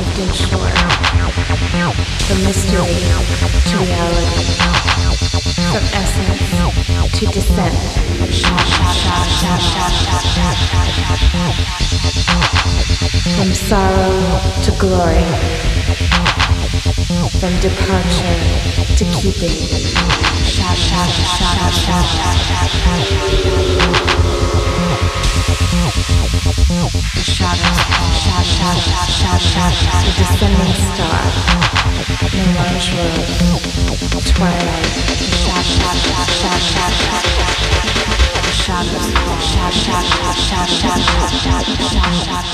often short. From mystery to reality, from essence to descent. From sorrow to glory, from departure to keeping. The shadows fall, the descending star, Melange Road, twilight. The shadows fall.